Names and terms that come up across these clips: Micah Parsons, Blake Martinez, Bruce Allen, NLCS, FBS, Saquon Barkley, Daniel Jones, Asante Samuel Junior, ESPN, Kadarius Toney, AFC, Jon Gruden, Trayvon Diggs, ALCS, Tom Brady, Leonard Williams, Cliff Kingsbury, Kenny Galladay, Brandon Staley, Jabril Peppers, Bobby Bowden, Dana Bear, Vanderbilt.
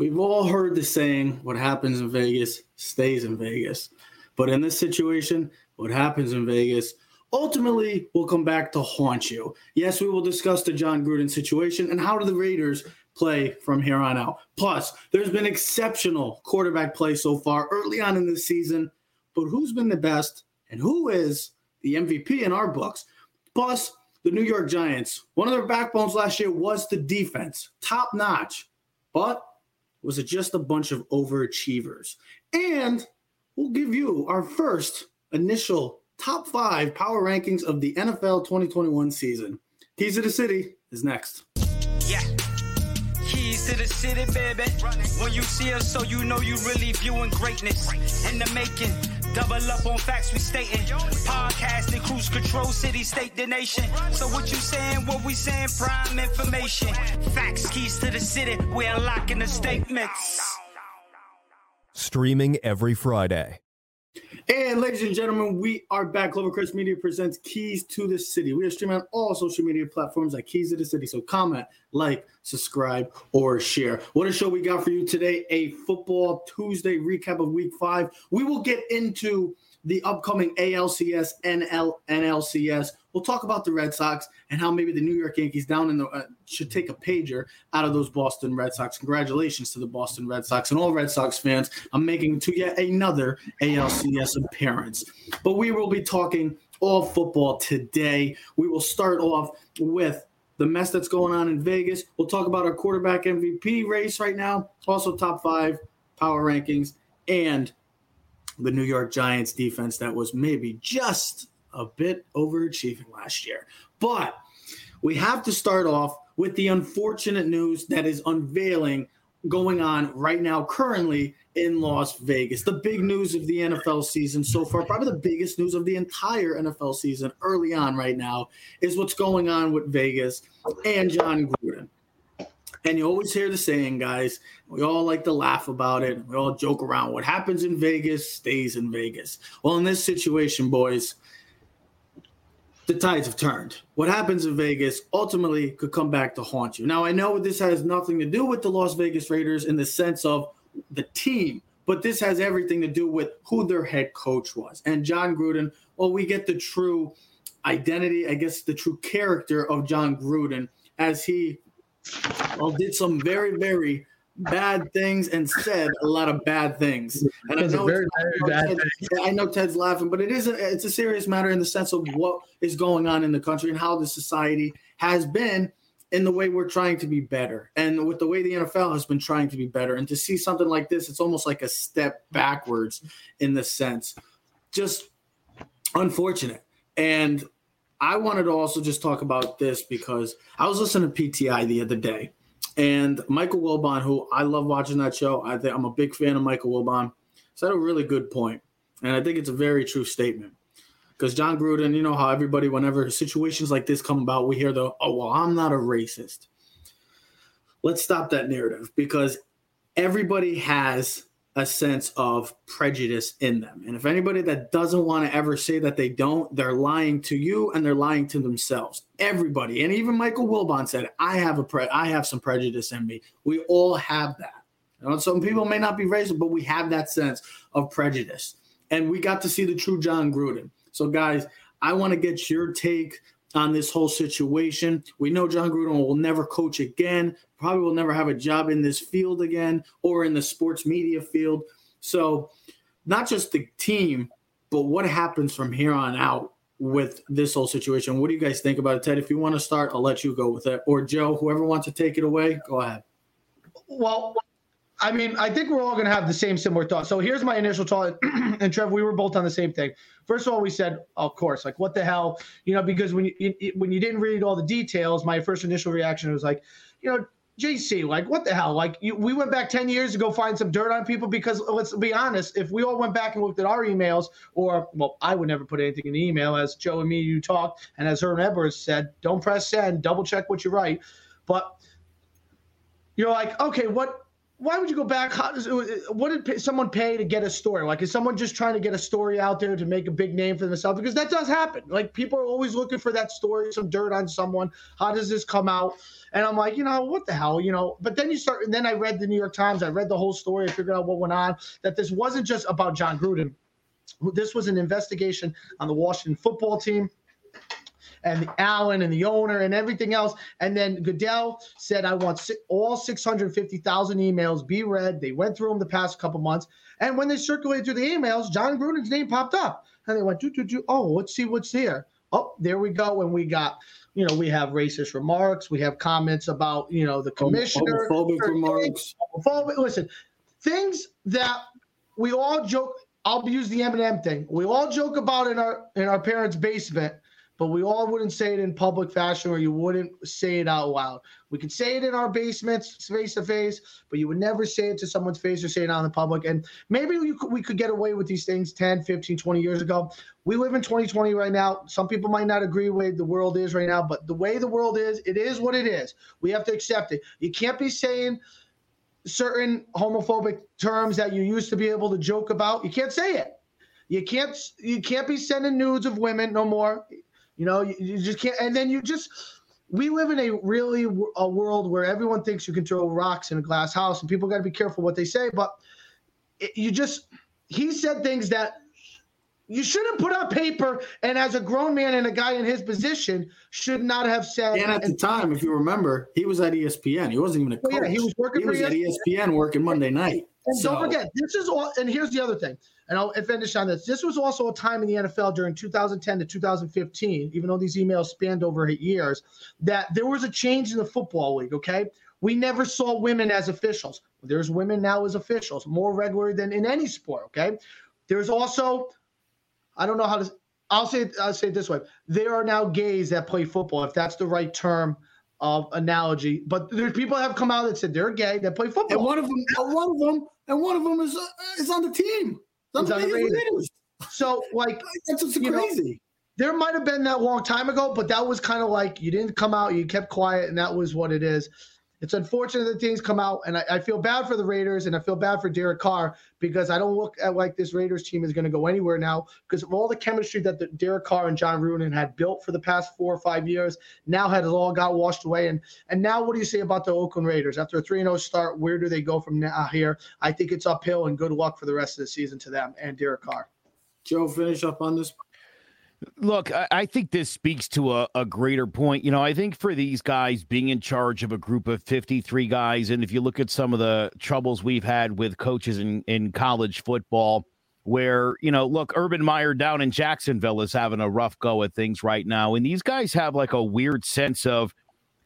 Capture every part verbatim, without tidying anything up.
We've all heard the saying, what happens in Vegas stays in Vegas. But in this situation, what happens in Vegas ultimately will come back to haunt you. Yes, we will discuss the Jon Gruden situation and how do the Raiders play from here on out. Plus, there's been exceptional quarterback play so far early on in this season. But who's been the best and who is the M V P in our books? Plus, the New York Giants, one of their backbones last year was the defense, top notch. But was it just a bunch of overachievers? And we'll give you our first initial top five power rankings of the N F L twenty twenty-one season. Keys to the City is next. Yeah. Keys to the city, baby. When you see us, so you know you really viewing greatness in the making. Double up on facts we stating. Podcasting, cruise control, city, state, the nation. So what you saying, what we saying, prime information. Facts, keys to the city, we're unlocking the statements. Streaming every Friday. And ladies and gentlemen, we are back. Clovercrest Media presents Keys to the City. We are streaming on all social media platforms at Keys to the City. So comment, like, subscribe, or share. What a show we got for you today. A Football Tuesday recap of Week five. We will get into the upcoming A L C S, N L C S. We'll talk about the Red Sox and how maybe the New York Yankees down in the uh, should take a pager out of those Boston Red Sox. Congratulations to the Boston Red Sox and all Red Sox fans on making to yet another A L C S appearance. But we will be talking all football today. We will start off with the mess that's going on in Vegas. We'll talk about our quarterback M V P race right now, also top five power rankings, and the New York Giants defense that was maybe just a bit overachieving last year. But we have to start off with the unfortunate news that is unveiling going on right now currently in Las Vegas. The big news of the N F L season so far, probably the biggest news of the entire N F L season early on right now, is what's going on with Vegas and Jon Gruden. And you always hear the saying, guys, we all like to laugh about it. We all joke around. What happens in Vegas stays in Vegas. Well, in this situation, boys, the tides have turned. What happens in Vegas ultimately could come back to haunt you. Now, I know this has nothing to do with the Las Vegas Raiders in the sense of the team, but this has everything to do with who their head coach was. And Jon Gruden, well, we get the true identity, I guess the true character of Jon Gruden as he – well, did some very, very bad things and said a lot of bad things. And I know, very, very bad Ted, thing. I know Ted's laughing, but it is a, it's a serious matter in the sense of what is going on in the country and how the society has been in the way we're trying to be better. And with the way the N F L has been trying to be better. And to see something like this, it's almost like a step backwards in the sense. Just unfortunate. And I wanted to also just talk about this because I was listening to P T I the other day, and Michael Wilbon, who I love watching that show. I think I'm a big fan of Michael Wilbon. Said a really good point, and I think it's a very true statement. Because Jon Gruden, you know how everybody, whenever situations like this come about, we hear the, oh, well, I'm not a racist. Let's stop that narrative because everybody has a sense of prejudice in them. And if anybody that doesn't want to ever say that they don't, they're lying to you and they're lying to themselves. Everybody. And even Michael Wilbon said, I have a pre- I have some prejudice in me. We all have that. You know, some people may not be racist, but we have that sense of prejudice. And we got to see the true Jon Gruden. So guys, I want to get your take on this whole situation. We know Jon Gruden will never coach again, probably will never have a job in this field again or in the sports media field. So not just the team, but what happens from here on out with this whole situation. What do you guys think about it, Ted? If you want to start, I'll let you go with it. Or Joe, whoever wants to take it away, go ahead. Well, I mean, I think we're all going to have the same similar thoughts. So here's my initial thought, and Trev, we were both on the same thing. First of all, we said, of course, like what the hell, you know, because when you when you didn't read all the details, my first initial reaction was like, you know, J C, like what the hell, like you, we went back ten years to go find some dirt on people because let's be honest, if we all went back and looked at our emails, or well, I would never put anything in the email, as Joe and me you talked, and as Herm Edwards said, don't press send, double check what you write, but you're like, okay, what. why would you go back? How does it, what did someone pay to get a story? Like, is someone just trying to get a story out there to make a big name for themselves? Because that does happen. Like, people are always looking for that story, some dirt on someone. How does this come out? And I'm like, you know, what the hell, you know? But then you start, and then I read the New York Times. I read the whole story. I figured out what went on, that this wasn't just about Jon Gruden. This was an investigation on the Washington football team, and the Allen and the owner and everything else. And then Goodell said, I want all six hundred fifty thousand emails be read. They went through them the past couple months. And when they circulated through the emails, Jon Gruden's name popped up. And they went, do, do, do. Oh, let's see what's here. Oh, there we go. And we got, you know, we have racist remarks. We have comments about, you know, the commissioner. Homophobic remarks. Homophobic. Listen, things that we all joke. I'll use the Eminem thing. We all joke about in our in our parents' basement. But we all wouldn't say it in public fashion, or you wouldn't say it out loud. We could say it in our basements, face to face, but you would never say it to someone's face or say it out in the public. And maybe we could, we could get away with these things ten, fifteen, twenty years ago. We live in twenty twenty right now. Some people might not agree with the world is right now, but the way the world is, it is what it is. We have to accept it. You can't be saying certain homophobic terms that you used to be able to joke about. You can't say it. You can't, you can't be sending nudes of women no more. You know, you just can't. And then you just, we live in a really a world where everyone thinks you can throw rocks in a glass house, and people got to be careful what they say. But it, you just, he said things that you shouldn't put on paper. And as a grown man and a guy in his position should not have said. And at the time, if you remember, he was at E S P N. He wasn't even a coach. Yeah, he was working he for was E S P N. At E S P N working Monday night. And so. Don't forget, this is all, and here's the other thing, and I'll finish on this. This was also a time in the N F L during two thousand ten to two thousand fifteen, even though these emails spanned over eight years, that there was a change in the football league, okay? We never saw women as officials. There's women now as officials, more regular than in any sport, okay? There's also, I don't know how to, I'll say it, I'll say it this way. There are now gays that play football, if that's the right term of analogy, but there's people that have come out that said they're gay that play football, and one of them, and one of them, and one of them is uh, is on the team. On the the so, like, that's what's crazy. Know, there might have been that long time ago, but that was kind of like you didn't come out, you kept quiet, and that was what it is. It's unfortunate that things come out, and I, I feel bad for the Raiders, and I feel bad for Derek Carr, because I don't look at like this Raiders team is going to go anywhere now because of all the chemistry that the Derek Carr and Jon Gruden had built for the past four or five years. Now had it all got washed away, and and now what do you say about the Oakland Raiders after a three and oh start? Where do they go from now here? I think it's uphill, and good luck for the rest of the season to them and Derek Carr. Joe, finish up on this. Look, I think this speaks to a, a greater point. You know, I think for these guys being in charge of a group of fifty-three guys, and if you look at some of the troubles we've had with coaches in, in college football, where, you know, look, Urban Meyer down in Jacksonville is having a rough go at things right now. And these guys have like a weird sense of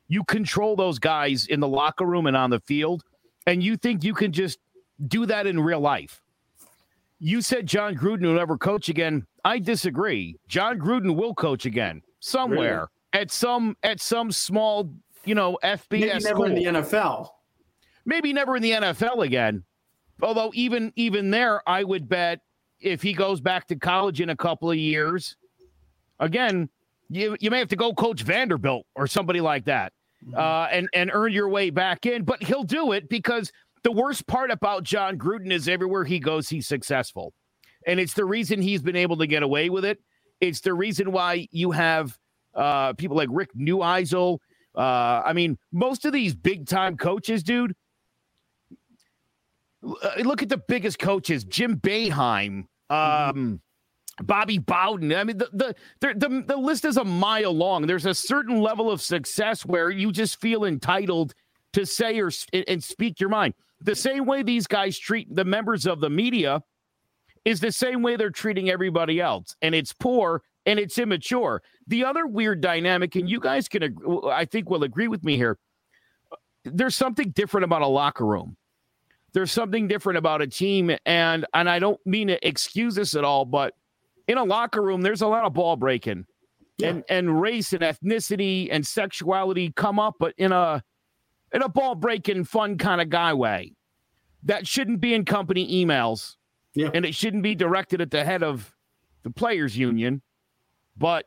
you control those guys in the locker room and on the field, and you think you can just do that in real life. You said Jon Gruden will never coach again. I disagree. Jon Gruden will coach again somewhere. Really? at some at some small, you know, F B S Maybe never school. In the N F L. Maybe never in the N F L again. Although even even there, I would bet if he goes back to college in a couple of years, again, you you may have to go coach Vanderbilt or somebody like that, mm-hmm. uh, and and earn your way back in. But he'll do it because the worst part about Jon Gruden is everywhere he goes, he's successful. And it's the reason he's been able to get away with it. It's the reason why you have uh, people like Rick Neuheisel. Uh, I mean, most of these big-time coaches, dude, look at the biggest coaches, Jim Boeheim, um, Bobby Bowden. I mean, the the, the the the list is a mile long. There's a certain level of success where you just feel entitled to say or and speak your mind. The same way these guys treat the members of the media is the same way they're treating everybody else. And it's poor and it's immature. The other weird dynamic, and you guys can, I think will agree with me here. There's something different about a locker room. There's something different about a team. And, and I don't mean to excuse this at all, but in a locker room, there's a lot of ball breaking, yeah. and, and race and ethnicity and sexuality come up, but in a, in a ball breaking fun kind of guy way that shouldn't be in company emails. Yeah. And it shouldn't be directed at the head of the players union. But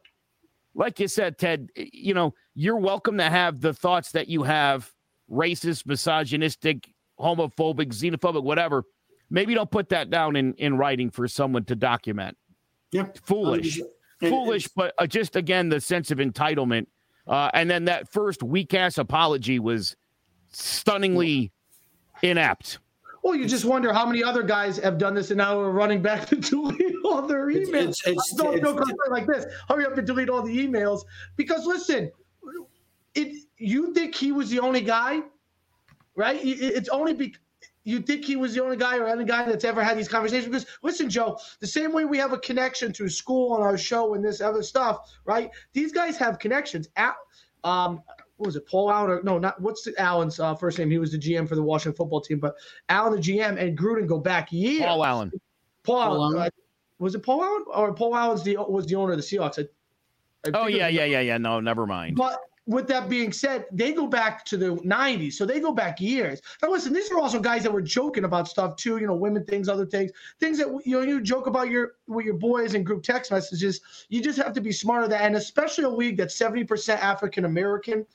like you said, Ted, you know, you're welcome to have the thoughts that you have, racist, misogynistic, homophobic, xenophobic, whatever, maybe don't put that down in, in writing for someone to document. Yep. Foolish. Um, it, Foolish, but uh, just, again, the sense of entitlement. Uh, and then that first weak-ass apology was stunningly inapt. Well, you just wonder how many other guys have done this, and now we're running back to delete all their emails. It's, it's, it's, don't go like this. Hurry up and delete all the emails. Because, listen, it, you think he was the only guy, right? It, it's only because you think he was the only guy or any guy that's ever had these conversations. Because, listen, Joe, the same way we have a connection to school and our show and this other stuff, right? These guys have connections. At, um, what was it, Paul Allen? Or, no, not what's the, Allen's uh, first name? He was the G M for the Washington football team. But Allen, the G M, and Gruden go back years. Paul Allen. Paul, Paul Allen. Right? Was it Paul Allen? Or Paul Allen's the was the owner of the Seahawks. I, I oh, yeah, yeah, yeah, yeah. No, never mind. But – with that being said, they go back to the nineties, so they go back years. Now, listen, these are also guys that were joking about stuff too, you know, women things, other things, things that you know you joke about your with your boys in group text messages. You just have to be smart of that, and especially a league that's seventy percent African American.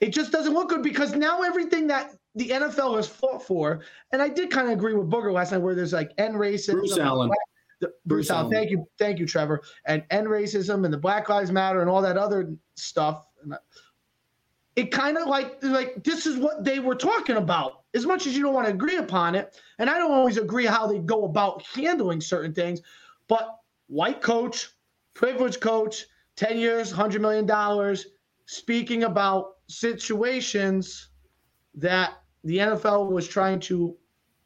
It just doesn't look good because now everything that the N F L has fought for, and I did kind of agree with Booger last night, where there's like end racism, Bruce Allen. The, Bruce, Bruce Allen, thank you, thank you, Trevor, and end racism and the Black Lives Matter and all that other stuff. It kind of like like this is what they were talking about. As much as you don't want to agree upon it, and I don't always agree how they go about handling certain things, but white coach, privileged coach, ten years, hundred million dollars, speaking about situations that the N F L was trying to.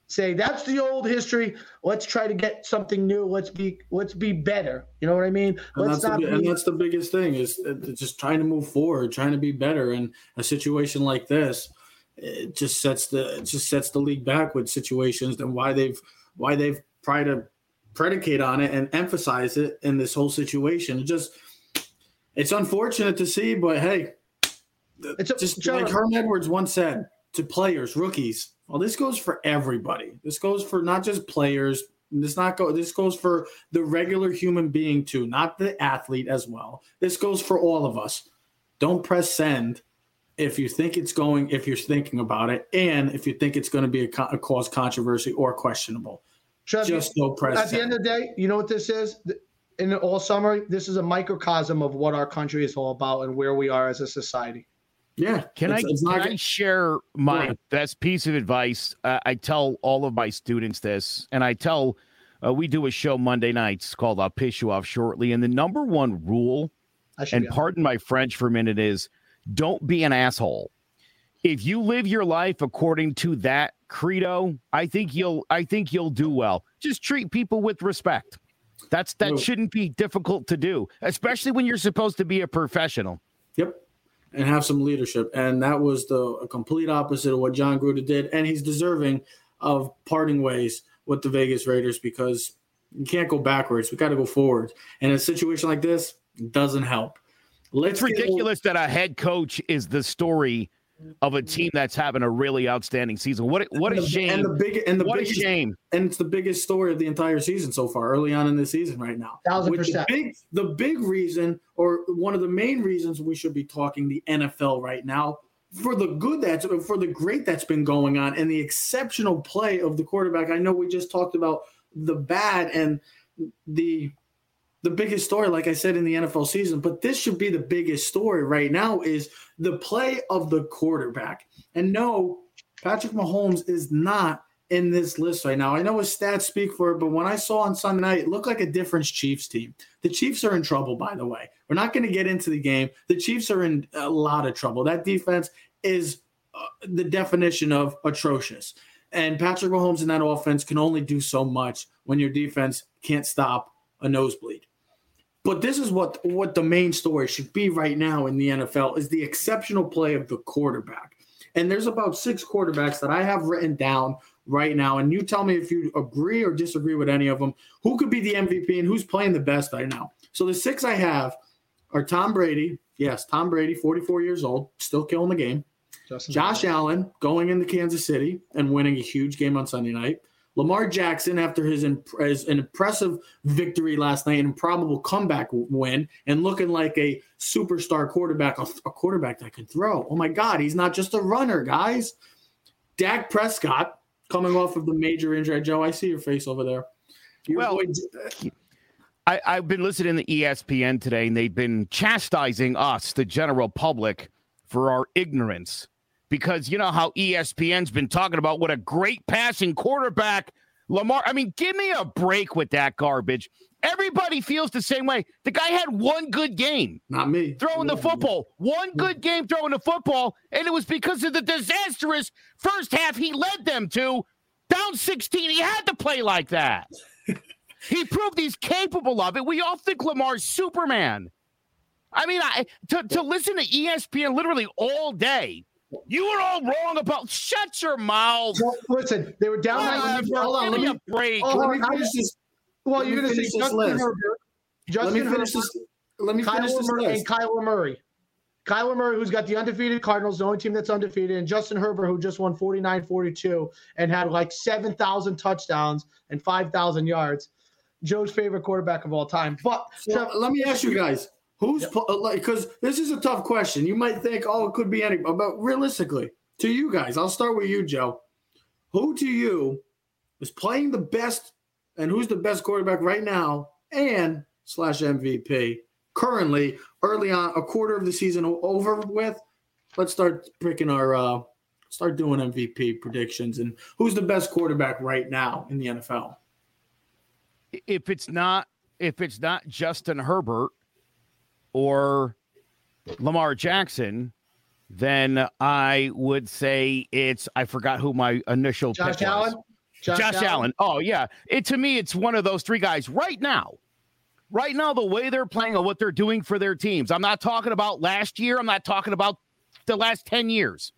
Say that's the old history. Let's try to get something new. Let's be let's be better. You know what I mean? Let's and, that's not the, be- and that's the biggest thing is just trying to move forward, trying to be better. And a situation like this, it just sets the it just sets the league back with situations and why they've why they've tried to predicate on it and emphasize it in this whole situation. It just it's unfortunate to see, but hey, it's a, just John, like Herm Edwards once said to players, rookies. Well, this goes for everybody. This goes for not just players. This not go. This goes for the regular human being too, not the athlete as well. This goes for all of us. Don't press send if you think it's going. If you're thinking about it, and if you think it's going to be a, co- a cause controversy or questionable, Trev, just don't press. At send. The end of the day, you know what this is. In all summary, this is a microcosm of what our country is all about and where we are as a society. Yeah. Can it's, I it's can I share my yeah. best piece of advice? Uh, I tell all of my students this, and I tell uh, we do a show Monday nights called I'll Piss You Off Shortly. And the number one rule, and pardon my French for a minute, is don't be an asshole. If you live your life according to that credo, I think you'll I think you'll do well. Just treat people with respect. That's that no. shouldn't be difficult to do, especially when you're supposed to be a professional. Yep. And have some leadership. And that was the a complete opposite of what Jon Gruden did. And he's deserving of parting ways with the Vegas Raiders because you can't go backwards. We got to go forward. And a situation like this doesn't help. Let's it's ridiculous get... that a head coach is the story of a team that's having a really outstanding season. What what a shame. And the big and the what biggest, a shame. And it's the biggest story of the entire season so far, early on in the season right now. Thousand percent. Big, the big reason, or one of the main reasons we should be talking the N F L right now, for the good that's for the great that's been going on and the exceptional play of the quarterback. I know we just talked about the bad and the The biggest story, like I said, in the N F L season, but this should be the biggest story right now is the play of the quarterback. And no, Patrick Mahomes is not in this list right now. I know his stats speak for it, but when I saw on Sunday night, it looked like a different Chiefs team. The Chiefs are in trouble, by the way. We're not going to get into the game. The Chiefs are in a lot of trouble. That defense is uh, the definition of atrocious. And Patrick Mahomes in that offense can only do so much when your defense can't stop a nosebleed. But this is what, what the main story should be right now in the N F L is the exceptional play of the quarterback. And there's about six quarterbacks that I have written down right now. And you tell me if you agree or disagree with any of them, who could be the M V P and who's playing the best right now. So the six I have are Tom Brady. Yes, Tom Brady, forty-four years old, still killing the game. Justin Josh Allen going into Kansas City and winning a huge game on Sunday night. Lamar Jackson, after his, imp- his an impressive victory last night, an improbable comeback win, and looking like a superstar quarterback, a, a quarterback that can throw. Oh, my God, he's not just a runner, guys. Dak Prescott coming off of the major injury. Joe, I see your face over there. Your well, boy- I, I've been listening to E S P N today, and they've been chastising us, the general public, for our ignorance. Because you know how E S P N's been talking about what a great passing quarterback Lamar. I mean, give me a break with that garbage. Everybody feels the same way. The guy had one good game. Not me. Throwing the football. One good game throwing the football, and it was because of the disastrous first half he led them to. Down sixteen, he had to play like that. He proved he's capable of it. We all think Lamar's Superman. I mean, I to, to listen to E S P N literally all day. You were all wrong about. Shut your mouth. Well, listen, they were down. Like, hold on, let me break. Hold on, I just. just Well, you're going to say Justin Herbert. Justin Herbert. Let me finish this. Let me finish this list. And Kyler Murray. Kyler Murray, who's got the undefeated Cardinals, the only team that's undefeated, and Justin Herbert, who just won forty-nine forty-two and had like seven thousand touchdowns and five thousand yards. Joe's favorite quarterback of all time. But so, Jeff, let me ask you guys, who's yep. – because this is a tough question. You might think, oh, it could be anybody. But realistically, to you guys, I'll start with you, Joe. Who to you is playing the best – and who's the best quarterback right now and slash M V P currently early on, a quarter of the season over with? Let's start picking our uh, – start doing M V P predictions. And who's the best quarterback right now in the N F L? If it's not if it's not Justin Herbert or Lamar Jackson, then I would say it's – I forgot who my initial Josh pick Allen? was. Josh, Josh Allen. Allen. Oh, yeah. It to me, it's one of those three guys right now. Right now, the way they're playing or what they're doing for their teams. I'm not talking about last year. I'm not talking about the last ten years.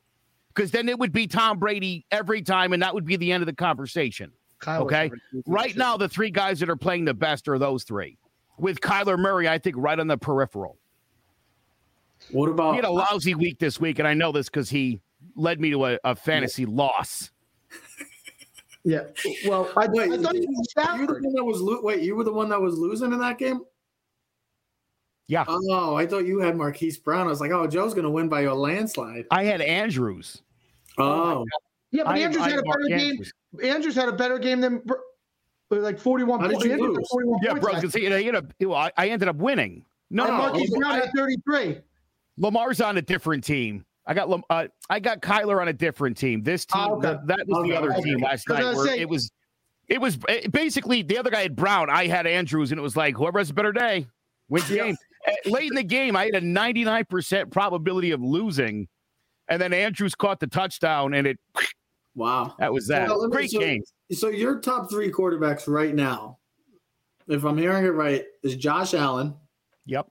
Because then it would be Tom Brady every time, and that would be the end of the conversation. Kyler okay? Right now, the three guys that are playing the best are those three. With Kyler Murray, I think, right on the peripheral. What about... He had a lousy week this week, and I know this because he led me to a, a fantasy yeah. loss. Yeah. Well, I, wait, I thought you were Stafford. You the one that was lo- wait, you were the one that was losing in that game? Yeah. Oh, I thought you had Marquise Brown. I was like, oh, Joe's going to win by a landslide. I had Andrews. Oh. oh yeah, but I, Andrews I, had I, a better Andrews. game. Andrews had a better game than like forty-one How points. Did you lose? forty-one yeah, points bro, because he ended up, well, I ended up winning. No, and Marquise no, Brown had thirty-three. Lamar's on a different team. I got uh, I got Kyler on a different team. This team, oh, okay. the, that was okay. the other okay. team last night. Where saying, it was, it was it, basically the other guy had Brown. I had Andrews, and it was like whoever has a better day wins the game. Late in the game, I had a ninety-nine percent probability of losing, and then Andrews caught the touchdown, and it. Wow, that was that well, great so, game. So your top three quarterbacks right now, if I'm hearing it right, is Josh Allen. Yep.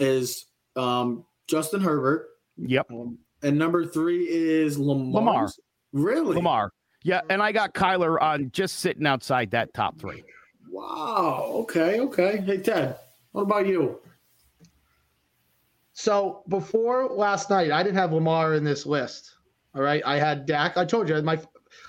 Is um, Justin Herbert. Yep. Um, and number three is Lamar. Lamar. Really? Lamar. Yeah, and I got Kyler on just sitting outside that top three. Wow. Okay, okay. Hey, Ted, what about you? So before last night, I didn't have Lamar in this list. All right? I had Dak. I told you, my,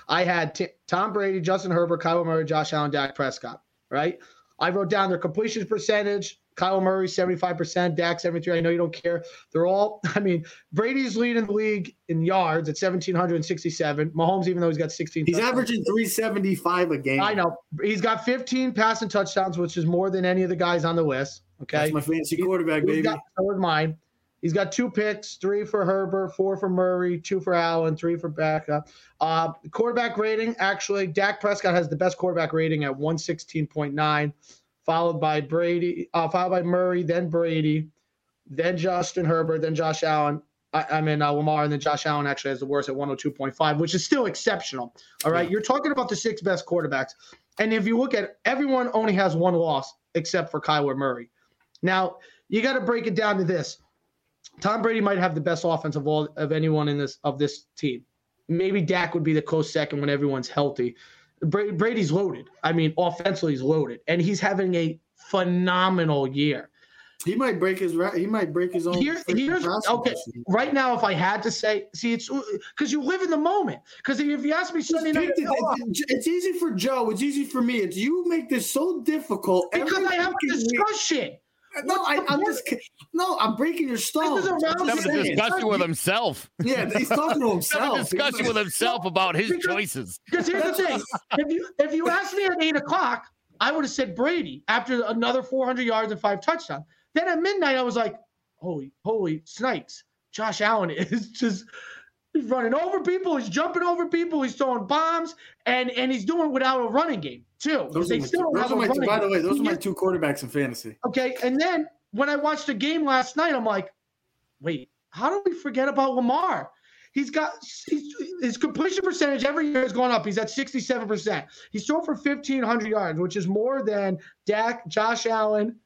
I had T- Tom Brady, Justin Herbert, Kyler Murray, Josh Allen, Dak Prescott. Right? I wrote down their completion percentage. Kyle Murray, seventy-five percent, Dak, seventy-three. I know you don't care. They're all, I mean, Brady's leading the league in yards at one thousand seven hundred sixty-seven. Mahomes, even though he's got sixteen. He's touchdowns. Averaging three seventy-five a game. I know. He's got fifteen passing touchdowns, which is more than any of the guys on the list. Okay. That's my fantasy quarterback, he's, baby. Got, so is mine. He's got two picks, three for Herbert, four for Murray, two for Allen, three for backup. Uh, quarterback rating, actually, Dak Prescott has the best quarterback rating at one sixteen point nine. Followed by Brady, uh, followed by Murray, then Brady, then Justin Herbert, then Josh Allen. I, I mean, uh, Lamar, and then Josh Allen actually has the worst at one oh two point five, which is still exceptional. All right. Yeah. You're talking about the six best quarterbacks. And if you look at it, everyone only has one loss except for Kyler Murray. Now, you got to break it down to this. Tom Brady might have the best offense of all of anyone in this of this team. Maybe Dak would be the close second when everyone's healthy. Brady's loaded. I mean, offensively, he's loaded, and he's having a phenomenal year. He might break his. He might break his own. Here, here's okay. Right now, if I had to say, see, it's because you live in the moment. Because if you ask me Sunday night, it's, it's, it's easy for Joe. It's easy for me. It's you make this so difficult because I have a discussion. Week. No, I, I'm just no. I'm breaking your stall. This is a round having a discussion with himself. Yeah, he's talking to himself. He's having a discussion with himself about his because, choices. Because here's the thing: if you if you asked me at eight o'clock, I would have said Brady after another four hundred yards and five touchdowns. Then at midnight, I was like, "Holy, holy snipes! Josh Allen is just he's running over people. He's jumping over people. He's throwing bombs, and and he's doing it without a running game." Too. Those they are my, still those are my two, by the way, those are my two quarterbacks in fantasy. Okay, and then when I watched the game last night, I'm like, wait, how do we forget about Lamar? He's got he's, his completion percentage every year has gone up. He's at sixty-seven percent. He's thrown for fifteen hundred yards, which is more than Dak, Josh Allen,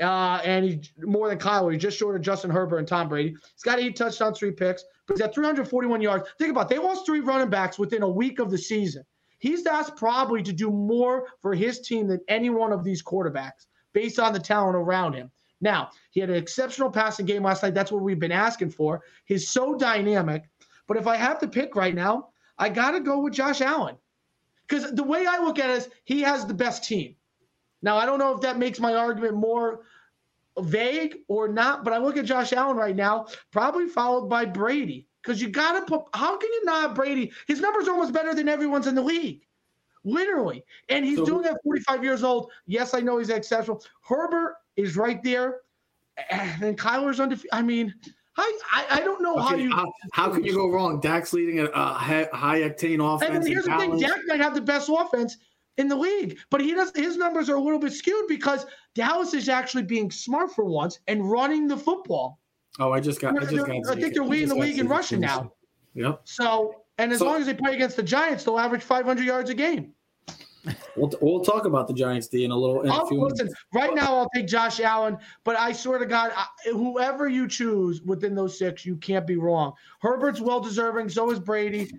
uh, and he's more than Kyler. He's just short of Justin Herbert and Tom Brady. He's got eight touchdowns, three picks. But he's at three hundred forty-one yards. Think about it. They lost three running backs within a week of the season. He's asked probably to do more for his team than any one of these quarterbacks based on the talent around him. Now, he had an exceptional passing game last night. That's what we've been asking for. He's so dynamic. But if I have to pick right now, I got to go with Josh Allen. Because the way I look at it is he has the best team. Now, I don't know if that makes my argument more vague or not, but I look at Josh Allen right now, probably followed by Brady. Because you got to put – how can you not Brady? His numbers are almost better than everyone's in the league, literally. And he's so, doing that at forty-five years old. Yes, I know he's exceptional. Herbert is right there. And Kyler's undefeated. I mean, I, I, I don't know okay, how you how, – How can you go wrong? Dak's leading a, a high-octane offense. And here's the thing. Dak might have the best offense in the league. But he does, his numbers are a little bit skewed because Dallas is actually being smart for once and running the football. Oh, I just got. I, just got I think they're leading the league in rushing now. Yep. So, and as so, long as they play against the Giants, they'll average five hundred yards a game. We'll, we'll talk about the Giants, D, in a little. In a few listen, minutes. Right now, I'll take Josh Allen, but I swear to God, I, whoever you choose within those six, you can't be wrong. Herbert's well deserving. So is Brady.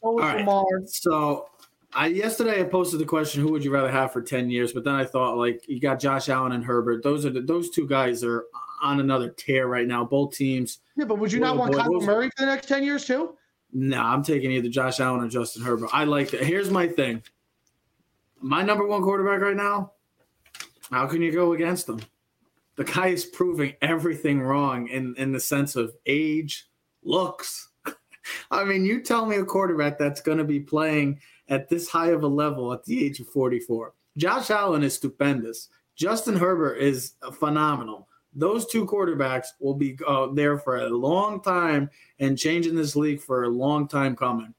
So is right. Lamar. So, I yesterday I posted the question, who would you rather have for ten years? But then I thought, like, you got Josh Allen and Herbert. Those are the, those two guys are on another tear right now. Both teams. Yeah, but would you not want Kyler Murray for the next ten years too? No, nah, I'm taking either Josh Allen or Justin Herbert. I like that. Here's my thing. My number one quarterback right now, how can you go against him? The guy is proving everything wrong in, in the sense of age, looks. I mean, you tell me a quarterback that's going to be playing at this high of a level at the age of forty-four. Josh Allen is stupendous. Justin Herbert is phenomenal. Those two quarterbacks will be uh, there for a long time and changing this league for a long time coming.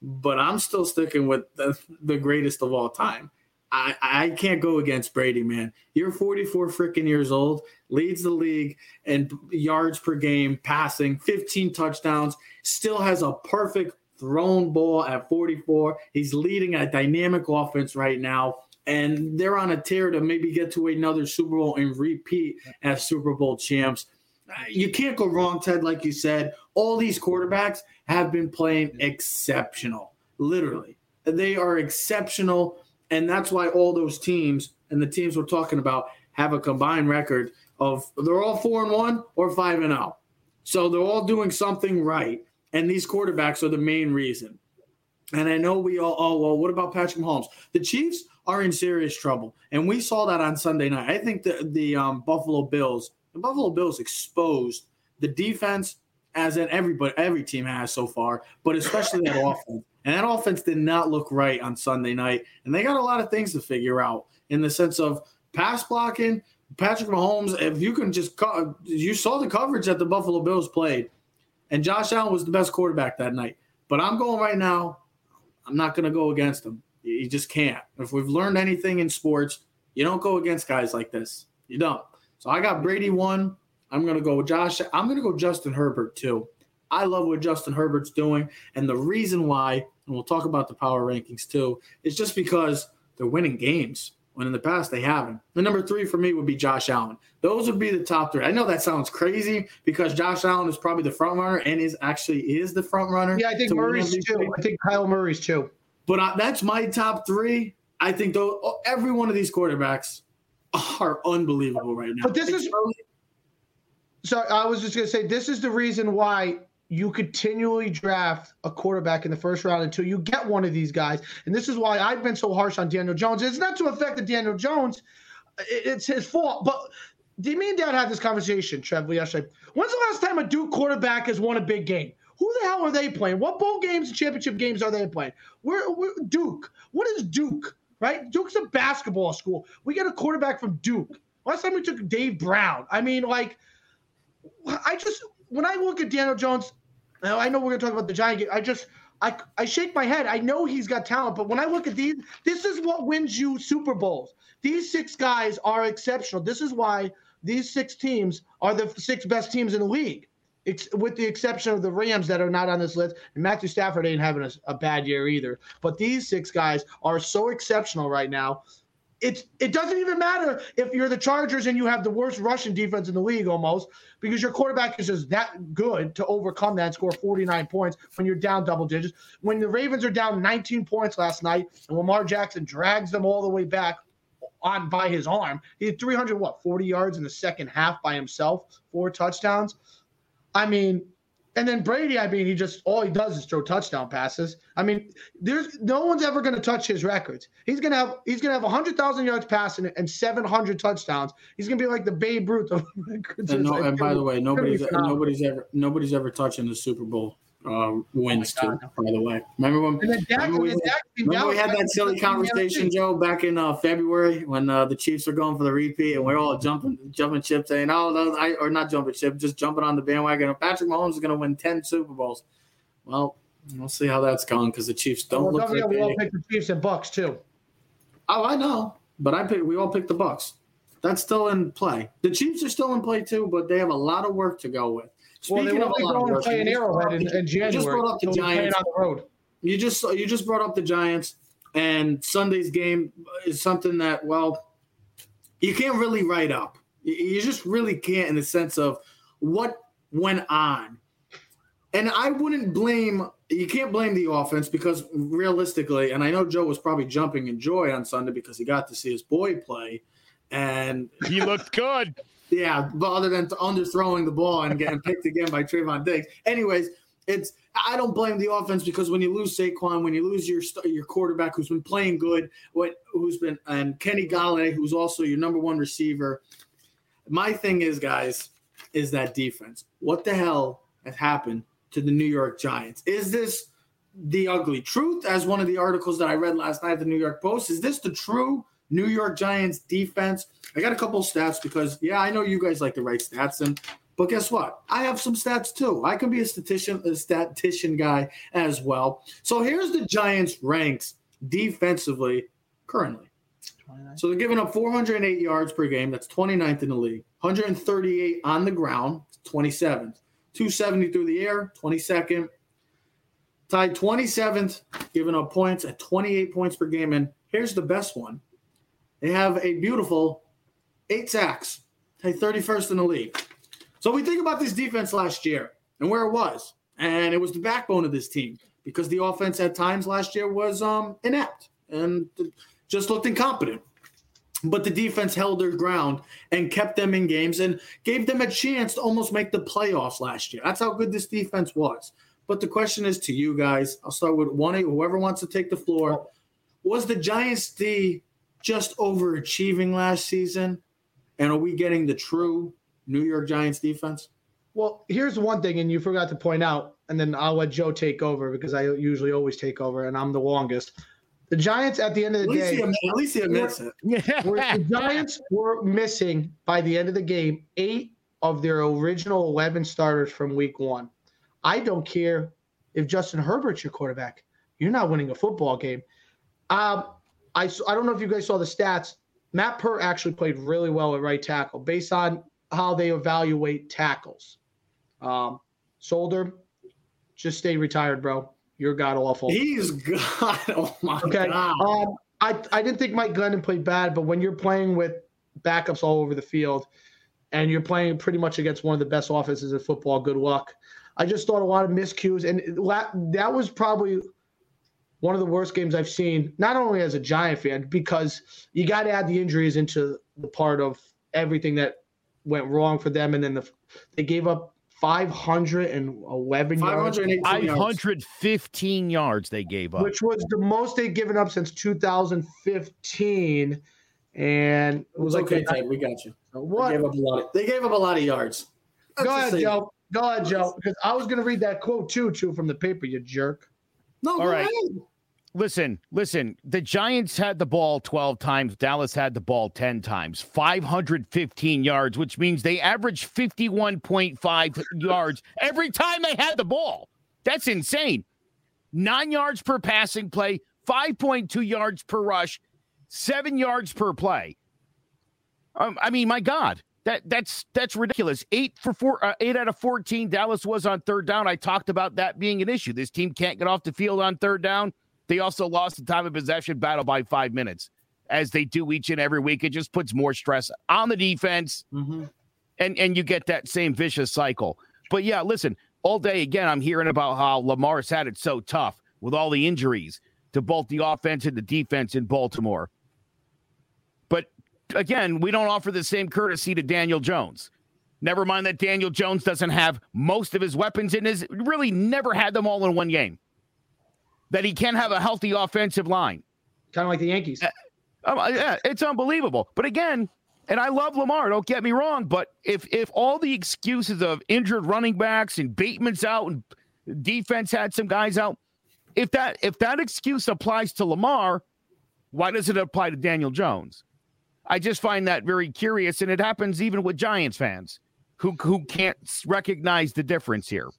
But I'm still sticking with the, the greatest of all time. I, I can't go against Brady, man. You're forty-four freaking years old, leads the league in yards per game, passing, fifteen touchdowns, still has a perfect thrown ball at forty-four. He's leading a dynamic offense right now. And they're on a tear to maybe get to another Super Bowl and repeat as Super Bowl champs. You can't go wrong, Ted, like you said. All these quarterbacks have been playing exceptional, literally. They are exceptional, and that's why all those teams and the teams we're talking about have a combined record of they're all four and one or five and oh. So they're all doing something right, and these quarterbacks are the main reason. And I know we all, oh, well, what about Patrick Mahomes? The Chiefs are in serious trouble. And we saw that on Sunday night. I think the, the um, Buffalo Bills, the Buffalo Bills exposed the defense as in everybody, every team has so far, but especially that offense. And that offense did not look right on Sunday night. And they got a lot of things to figure out in the sense of pass blocking. Patrick Mahomes, if you can just co- – you saw the coverage that the Buffalo Bills played. And Josh Allen was the best quarterback that night. But I'm going right now, I'm not going to go against him. You just can't. If we've learned anything in sports, you don't go against guys like this. You don't. So I got Brady one. I'm going to go with Josh. I'm going to go Justin Herbert two. I love what Justin Herbert's doing. And the reason why, and we'll talk about the power rankings too, is just because they're winning games when in the past they haven't. The number three for me would be Josh Allen. Those would be the top three. I know that sounds crazy because Josh Allen is probably the front runner and is actually is the front runner. Yeah, I think Murray's two. I think Kyle Murray's two. But I, that's my top three. I think though every one of these quarterbacks are unbelievable right now. But this is – sorry, I was just going to say this is the reason why you continually draft a quarterback in the first round until you get one of these guys. And this is why I've been so harsh on Daniel Jones. It's not to affect the Daniel Jones. It's his fault. But me and Dad had this conversation, Trev, yesterday. When's the last time a Duke quarterback has won a big game? Who the hell are they playing? What bowl games and championship games are they playing? We're, we're Duke. What is Duke? Right? Duke's a basketball school. We get a quarterback from Duke. Last time we took Dave Brown. I mean, like, I just, when I look at Daniel Jones, I know we're going to talk about the Giant game. I just, I, I shake my head. I know he's got talent, but when I look at these, this is what wins you Super Bowls. These six guys are exceptional. This is why these six teams are the six best teams in the league. It's with the exception of the Rams that are not on this list. And Matthew Stafford ain't having a, a bad year either. But these six guys are so exceptional right now. It's, it doesn't even matter if you're the Chargers and you have the worst rushing defense in the league almost, because your quarterback is just that good to overcome that and score forty-nine points when you're down double digits. When the Ravens are down nineteen points last night and Lamar Jackson drags them all the way back on by his arm, he had three hundred, what, forty yards in the second half by himself, four touchdowns. I mean, and then Brady, I mean, he just, all he does is throw touchdown passes. I mean, there's no one's ever going to touch his records. He's going to have, he's going to have one hundred thousand yards passing and seven hundred touchdowns. He's going to be like the Babe Ruth of records. And, no, like, and by the way, nobody's, nobody's ever, nobody's ever touching the Super Bowl uh, wins, oh too, by the way. Remember when, and then Dak, remember we, and Dak, remember we had that silly conversation, Joe, back in uh, February when uh, the Chiefs were going for the repeat and we're all jumping, jumping ship, saying, oh, no, I, or not jumping ship, just jumping on the bandwagon. Patrick Mahomes is going to win ten Super Bowls. Well, we'll see how that's gone because the Chiefs don't well, look like we all picked the Chiefs and Bucks too. Oh, I know, but I pick, we all picked the Bucks. That's still in play. The Chiefs are still in play too, but they have a lot of work to go with. Speaking well, they won't be going to play an Arrowhead in, in January. You just brought up the Giants. On the road. You just you just brought up the Giants, and Sunday's game is something that, well, you can't really write up. You just really can't in the sense of what went on. And I wouldn't blame – you can't blame the offense because realistically – and I know Joe was probably jumping in joy on Sunday because he got to see his boy play. And he looked good. Yeah, but other than underthrowing the ball and getting picked again by Trayvon Diggs. Anyways, it's I don't blame the offense because when you lose Saquon, when you lose your your quarterback who's been playing good, what who's been and Kenny Galladay, who's also your number one receiver. My thing is, guys, is that defense. What the hell has happened to the New York Giants? Is this the ugly truth? As one of the articles that I read last night at the New York Post, is this the true New York Giants defense? I got a couple stats because, yeah, I know you guys like to write stats, and but guess what? I have some stats too. I can be a statistician, a statistician guy as well. So here's the Giants ranks defensively currently. twenty-nine So they're giving up four hundred eight yards per game. That's twenty-ninth in the league. one hundred thirty-eight on the ground, twenty-seventh. two seventy through the air, twenty-second. Tied twenty-seventh, giving up points at twenty-eight points per game. And here's the best one. They have a beautiful eight sacks, a thirty-first in the league. So we think about this defense last year and where it was, and it was the backbone of this team because the offense at times last year was um, inept and just looked incompetent. But the defense held their ground and kept them in games and gave them a chance to almost make the playoffs last year. That's how good this defense was. But the question is to you guys. I'll start with one, whoever wants to take the floor. Was the Giants D just overachieving last season? And are we getting the true New York Giants defense? Well, here's one thing, and you forgot to point out, and then I'll let Joe take over because I usually always take over, and I'm the longest. The Giants, at the end of the day, at least he admits it. The Giants were missing, by the end of the game, eight of their original eleven starters from week one. I don't care if Justin Herbert's your quarterback. You're not winning a football game. Um, I, I don't know if you guys saw the stats. Matt Pert actually played really well at right tackle based on how they evaluate tackles. Um, Solder, just stay retired, bro. You're god-awful. He's god. Oh, my okay. God. Um, I, I didn't think Mike Glennon played bad, but when you're playing with backups all over the field and you're playing pretty much against one of the best offenses in football, good luck. I just thought a lot of miscues, and that was probably – one of the worst games I've seen, not only as a Giant fan, because you got to add the injuries into the part of everything that went wrong for them. And then the, they gave up five hundred eleven yards. five hundred fifteen yards they gave up. Which was the most they'd given up since two thousand fifteen. And it was okay, like, Ted, we got you. So what? They gave up a lot of, they gave up a lot of yards. That's Go ahead, Joe. Go ahead, Joe. Because I was going to read that quote too, too, from the paper, you jerk. No, all right. Ahead. Listen, listen. The Giants had the ball twelve times. Dallas had the ball ten times. five hundred fifteen yards, which means they averaged fifty-one point five yards every time they had the ball. That's insane. Nine yards per passing play, five point two yards per rush, seven yards per play. Um, I mean, my God, that that's that's ridiculous. Eight for four, uh, eight out of fourteen. Dallas was on third down. I talked about that being an issue. This team can't get off the field on third down. They also lost the time of possession battle by five minutes, as they do each and every week. It just puts more stress on the defense, mm-hmm. and and you get that same vicious cycle. But yeah, listen. All day, again, I'm hearing about how Lamar's had it so tough with all the injuries to both the offense and the defense in Baltimore. But, again, we don't offer the same courtesy to Daniel Jones. Never mind that Daniel Jones doesn't have most of his weapons and has really never had them all in one game. That he can have a healthy offensive line. Kind of like the Yankees. Uh, yeah, it's unbelievable. But, again, and I love Lamar, don't get me wrong, but if if all the excuses of injured running backs and Bateman's out and defense had some guys out, if that if that excuse applies to Lamar, why does it apply to Daniel Jones? I just find that very curious, and it happens even with Giants fans who who can't recognize the difference here.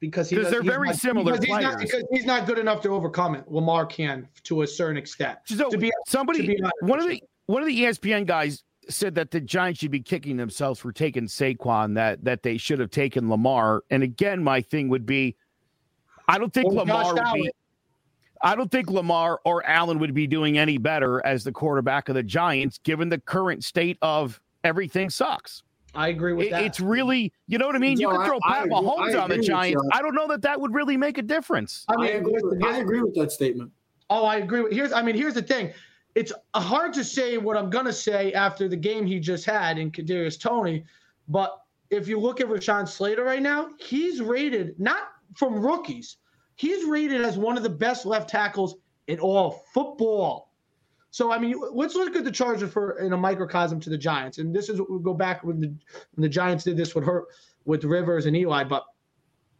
Because he does, they're very not, similar because players. He's not, because he's not good enough to overcome it. Lamar can, to a certain extent. So to be, somebody, to be one of the One of the E S P N guys said that the Giants should be kicking themselves for taking Saquon, that that they should have taken Lamar. And again, my thing would be, I don't think well, Lamar would be, I don't think Lamar or Allen would be doing any better as the quarterback of the Giants, given the current state of everything sucks. I agree with it, that. It's really, you know what I mean? No, you can throw I, Pat I, Mahomes I on the Giants. I don't know that that would really make a difference. I mean, I agree, with, I agree with that statement. Oh, I agree with here's. I mean, here's the thing. It's hard to say what I'm going to say after the game he just had in Kadarius Toney, but if you look at Rashawn Slater right now, he's rated, not from rookies, he's rated as one of the best left tackles in all football. So, I mean, let's look at the Chargers for in a microcosm to the Giants, and this is what we'll go back when the, when the Giants did this with, Her, with Rivers and Eli, but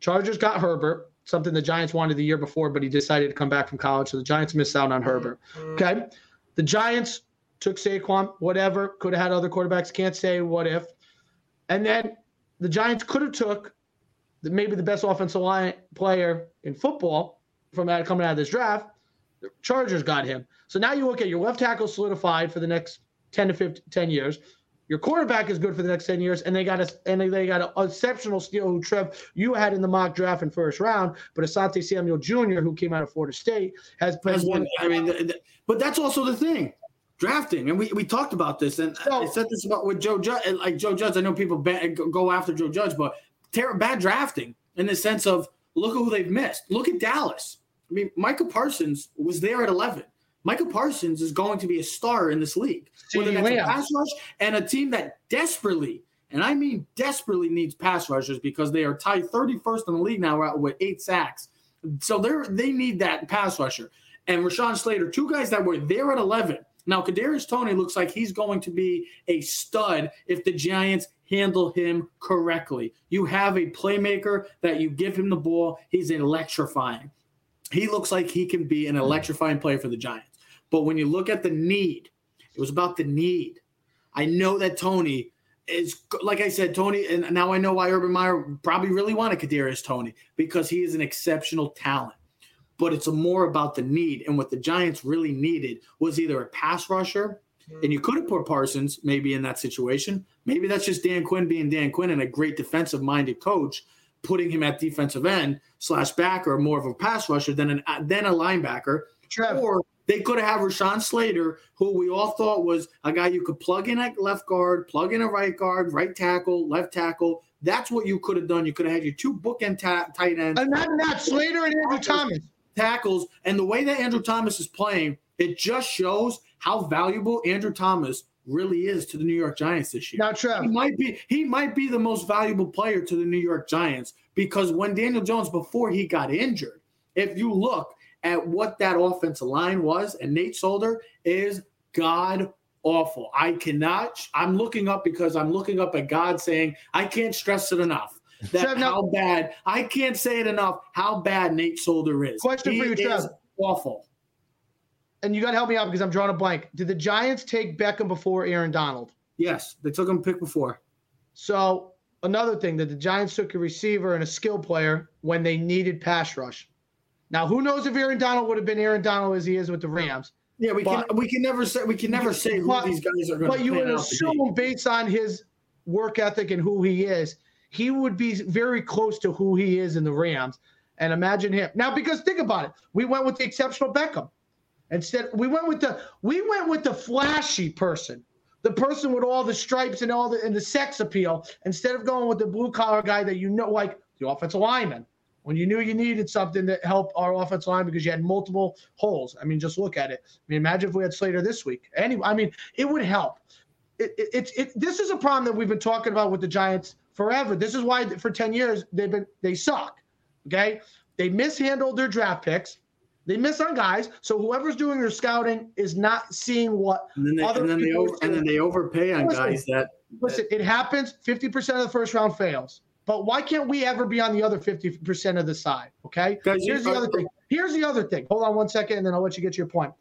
Chargers got Herbert, something the Giants wanted the year before, but he decided to come back from college, so the Giants missed out on Herbert, okay? The Giants took Saquon, whatever, could have had other quarterbacks, can't say what if. And then the Giants could have took the, maybe the best offensive line player in football from out, coming out of this draft. The Chargers got him. So now you look at your left tackle solidified for the next ten to fifteen, ten years. Your quarterback is good for the next ten years, and they got a and they, they got an exceptional steal who, Trev, you had in the mock draft in first round, but Asante Samuel Junior, who came out of Florida State, has played. One, I mean, th- th- but that's also the thing, drafting, and we, we talked about this, and so, I said this about with Joe Judge, like Joe Judge. I know people ba- go after Joe Judge, but ter- bad drafting in the sense of look at who they've missed. Look at Dallas. I mean, Micah Parsons was there at eleven. Micah Parsons is going to be a star in this league. Whether that's a pass rush and a team that desperately, and I mean desperately, needs pass rushers because they are tied thirty-first in the league now with eight sacks. So they they need that pass rusher. And Rashawn Slater, two guys that were there at eleven. Now, Kadarius Toney looks like he's going to be a stud if the Giants handle him correctly. You have a playmaker that you give him the ball, he's electrifying. He looks like he can be an electrifying player for the Giants. But when you look at the need, it was about the need. I know that Toney is, like I said, Toney, and now I know why Urban Meyer probably really wanted Kadarius Toney, because he is an exceptional talent. But it's more about the need. And what the Giants really needed was either a pass rusher, and you could have put Parsons maybe in that situation. Maybe that's just Dan Quinn being Dan Quinn and a great defensive-minded coach, putting him at defensive end slash back or more of a pass rusher than, an, than a linebacker. Trev. Or they could have Rashawn Slater, who we all thought was a guy you could plug in at left guard, plug in a right guard, right tackle, left tackle. That's what you could have done. You could have had your two bookend ta- tight ends. And not, not Slater and Andrew Thomas. Tackles. And the way that Andrew Thomas is playing, it just shows how valuable Andrew Thomas really is to the New York Giants this year. Now, Trev. He might be, he might be the most valuable player to the New York Giants because when Daniel Jones, before he got injured, if you look at what that offensive line was, and Nate Solder is god awful. I cannot – I'm looking up because I'm looking up at God saying, I can't stress it enough. That Trev, how no. bad – I can't say it enough how bad Nate Solder is. Question he for you, Trev. Awful. And you got to help me out because I'm drawing a blank. Did the Giants take Beckham before Aaron Donald? Yes, they took him pick before. So another thing, that the Giants took a receiver and a skill player when they needed pass rush. Now, who knows if Aaron Donald would have been Aaron Donald as he is with the Rams. Yeah, we but, can we can never say we can never say who these guys are going to be. But you would assume based on his work ethic and who he is, he would be very close to who he is in the Rams. And imagine him. Now, because think about it. We went with the exceptional Beckham. Instead, we went with the we went with the flashy person, the person with all the stripes and all the and the sex appeal, instead of going with the blue collar guy that you know, like the offensive lineman. When you knew you needed something to help our offensive line because you had multiple holes. I mean, just look at it. I mean, imagine if we had Slater this week. Anyway, I mean, it would help. It, it, it, it, this is a problem that we've been talking about with the Giants forever. This is why for ten years they've been they suck. Okay, they mishandled their draft picks. They miss on guys. So whoever's doing their scouting is not seeing what and then they, other and then people they over, and then they overpay on listen, guys that, that. Listen, it happens. fifty percent of the first round fails. But why can't we ever be on the other fifty percent of the side, okay? Here's the other thing. Here's the other thing. Hold on one second, and then I'll let you get to your point.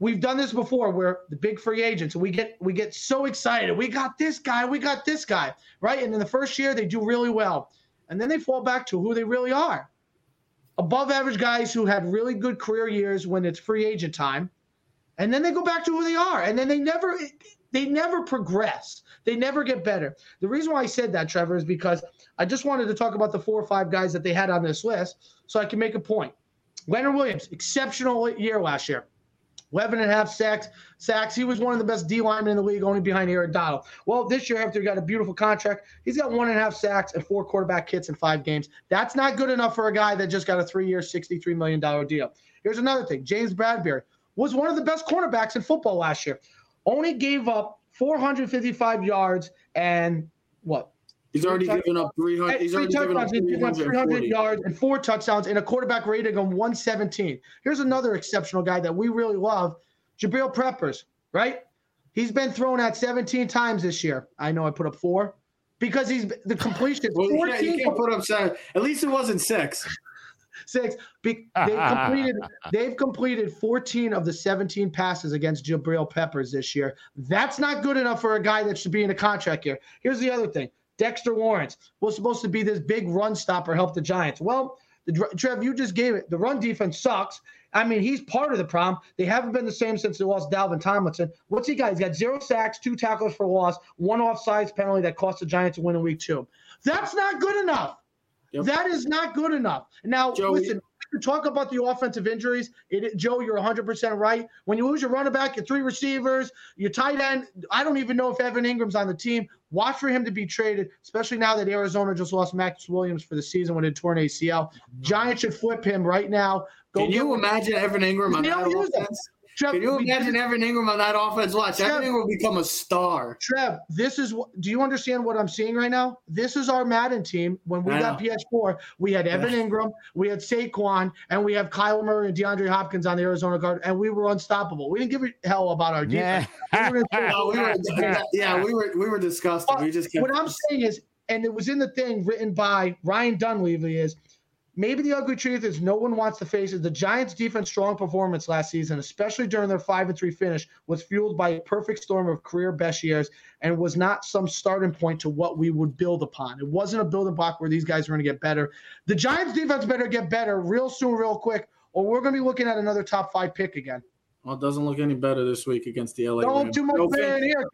We've done this before where the big free agents, we get we get so excited. We got this guy. We got this guy, right? And in the first year, they do really well. And then they fall back to who they really are. Above average guys who had really good career years when it's free agent time. And then they go back to who they are. And then they never – They never progress. They never get better. The reason why I said that, Trevor, is because I just wanted to talk about the four or five guys that they had on this list so I can make a point. Leonard Williams, exceptional year last year. eleven and a half sacks. sacks. He was one of the best D linemen in the league, only behind Aaron Donald. Well, this year, after he got a beautiful contract, he's got one and a half sacks and four quarterback hits in five games. That's not good enough for a guy that just got a three-year, sixty-three million dollars deal. Here's another thing. James Bradberry was one of the best cornerbacks in football last year. Only gave up four hundred fifty-five yards and what? He's already given up three hundred. He's already given up three hundred yards and four touchdowns and a quarterback rating of one seventeen. Here's another exceptional guy that we really love, Jabril Peppers, right? He's been thrown at seventeen times this year. I know I put up four because he's the completion. Well, you can't, you can't put up seven. At least it wasn't six. Six. Be- they've completed. They've completed fourteen of the seventeen passes against Jabril Peppers this year. That's not good enough for a guy that should be in a contract year. Here's the other thing: Dexter Lawrence was supposed to be this big run stopper, help the Giants. Well, the, Trev, you just gave it. The run defense sucks. I mean, he's part of the problem. They haven't been the same since they lost Dalvin Tomlinson. What's he got? He's got zero sacks, two tackles for loss, one offsides penalty that cost the Giants a win in week two. That's not good enough. Yep. That is not good enough. Now, Joe, listen, we can talk about the offensive injuries. It, Joe, you're one hundred percent right. When you lose your running back, your three receivers, your tight end, I don't even know if Evan Ingram's on the team. Watch for him to be traded, especially now that Arizona just lost Max Williams for the season when it tore an A C L. Mm-hmm. Giants should flip him right now. Go can you imagine him. Evan Engram on that offense? Trev, can you imagine Evan Engram on that offense? Watch, Trev, Evan Engram will become a star. Trev, this is what. Do you understand what I'm seeing right now? This is our Madden team. When we I got know. P S four, we had Evan Engram, we had Saquon, and we have Kyler Murray and DeAndre Hopkins on the Arizona guard, and we were unstoppable. We didn't give a hell about our defense. Yeah, we were, no, we were, yeah, we were, we were disgusting. We just kept what I'm saying is, and it was in the thing written by Ryan Dunleavy is, maybe the ugly truth is no one wants to face it. The Giants' defense strong performance last season, especially during their five and three finish, was fueled by a perfect storm of career best years and was not some starting point to what we would build upon. It wasn't a building block where these guys were going to get better. The Giants' defense better get better real soon, real quick, or we're going to be looking at another top five pick again. Well, it doesn't look any better this week against the L A Don't Rams. Do much no, better in here,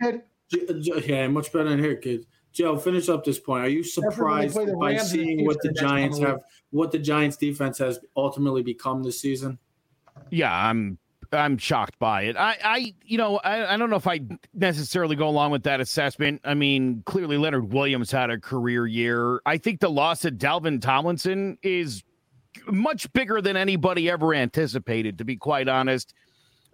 kid. Yeah, much better in here, kid. Joe, finish up this point. Are you surprised by seeing what the Giants have, what the Giants defense has ultimately become this season? Yeah, I'm I'm shocked by it. I, I you know, I, I don't know if I necessarily go along with that assessment. I mean, clearly Leonard Williams had a career year. I think the loss of Dalvin Tomlinson is much bigger than anybody ever anticipated, to be quite honest.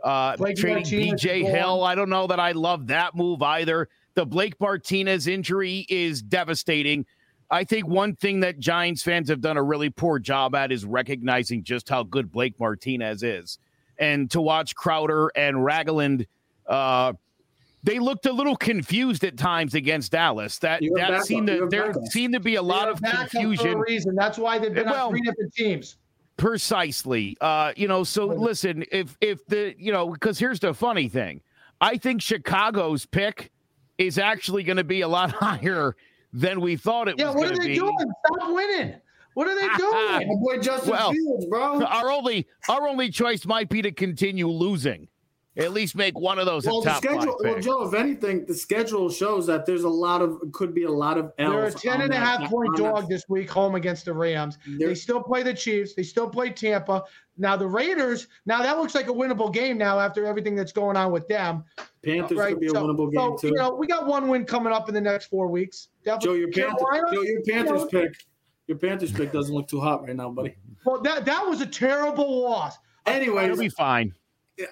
Uh, trading B J Hill, I don't know that I love that move either. The Blake Martinez injury is devastating. I think one thing that Giants fans have done a really poor job at is recognizing just how good Blake Martinez is. And to watch Crowder and Ragland uh, they looked a little confused at times against Dallas. That that seemed to, there seemed to be a lot of confusion. For a reason. That's why they've been well, on three different teams. Precisely. Uh, you know, so listen, if if the, you know, because here's the funny thing. I think Chicago's pick is actually going to be a lot higher than we thought it yeah, was going to be. Yeah, what are they doing? Stop winning. What are they doing? My boy Justin well, Fields, bro. Our only our only choice might be to continue losing. At least make one of those well, a top the schedule, five Well, Joe, if anything, the schedule shows that there's a lot of – could be a lot of L's. They're a ten and a half point dog this week home against the Rams. They're, they still play the Chiefs. They still play Tampa. Now, the Raiders – now, that looks like a winnable game now after everything that's going on with them. Panthers right? could be so, a winnable game, so, too. You know, we got one win coming up in the next four weeks. Definitely. Joe, your, Panther, Joe, your Panthers you know, pick – Your Panthers pick doesn't look too hot right now, buddy. Well, that that was a terrible loss. Anyway, it'll be fine.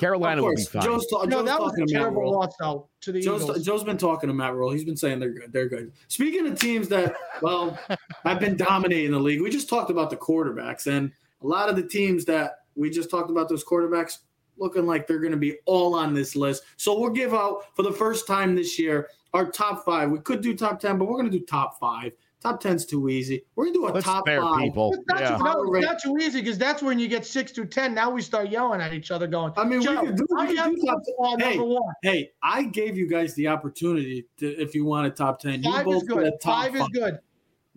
Carolina will be fine. Joe's ta- no, Joe's that was a terrible loss, though, to the Joe's Eagles. Ta- Joe's been talking to Matt Rule. He's been saying they're good. They're good. Speaking of teams that, well, have been dominating the league, we just talked about the quarterbacks, and a lot of the teams that we just talked about, those quarterbacks, looking like they're going to be all on this list. So we'll give out, for the first time this year, our top five. We could do top ten, but we're going to do top five. Top ten's too easy. We're going to do a Let's top fair five. People. It's not, yeah. too, no, it's not too easy because that's when you get six through ten. Now we start yelling at each other going, I mean, we can do, we can do top ten. Hey, one. hey, I gave you guys the opportunity to, if you want a top ten. Five you both is good. Top five, five is good.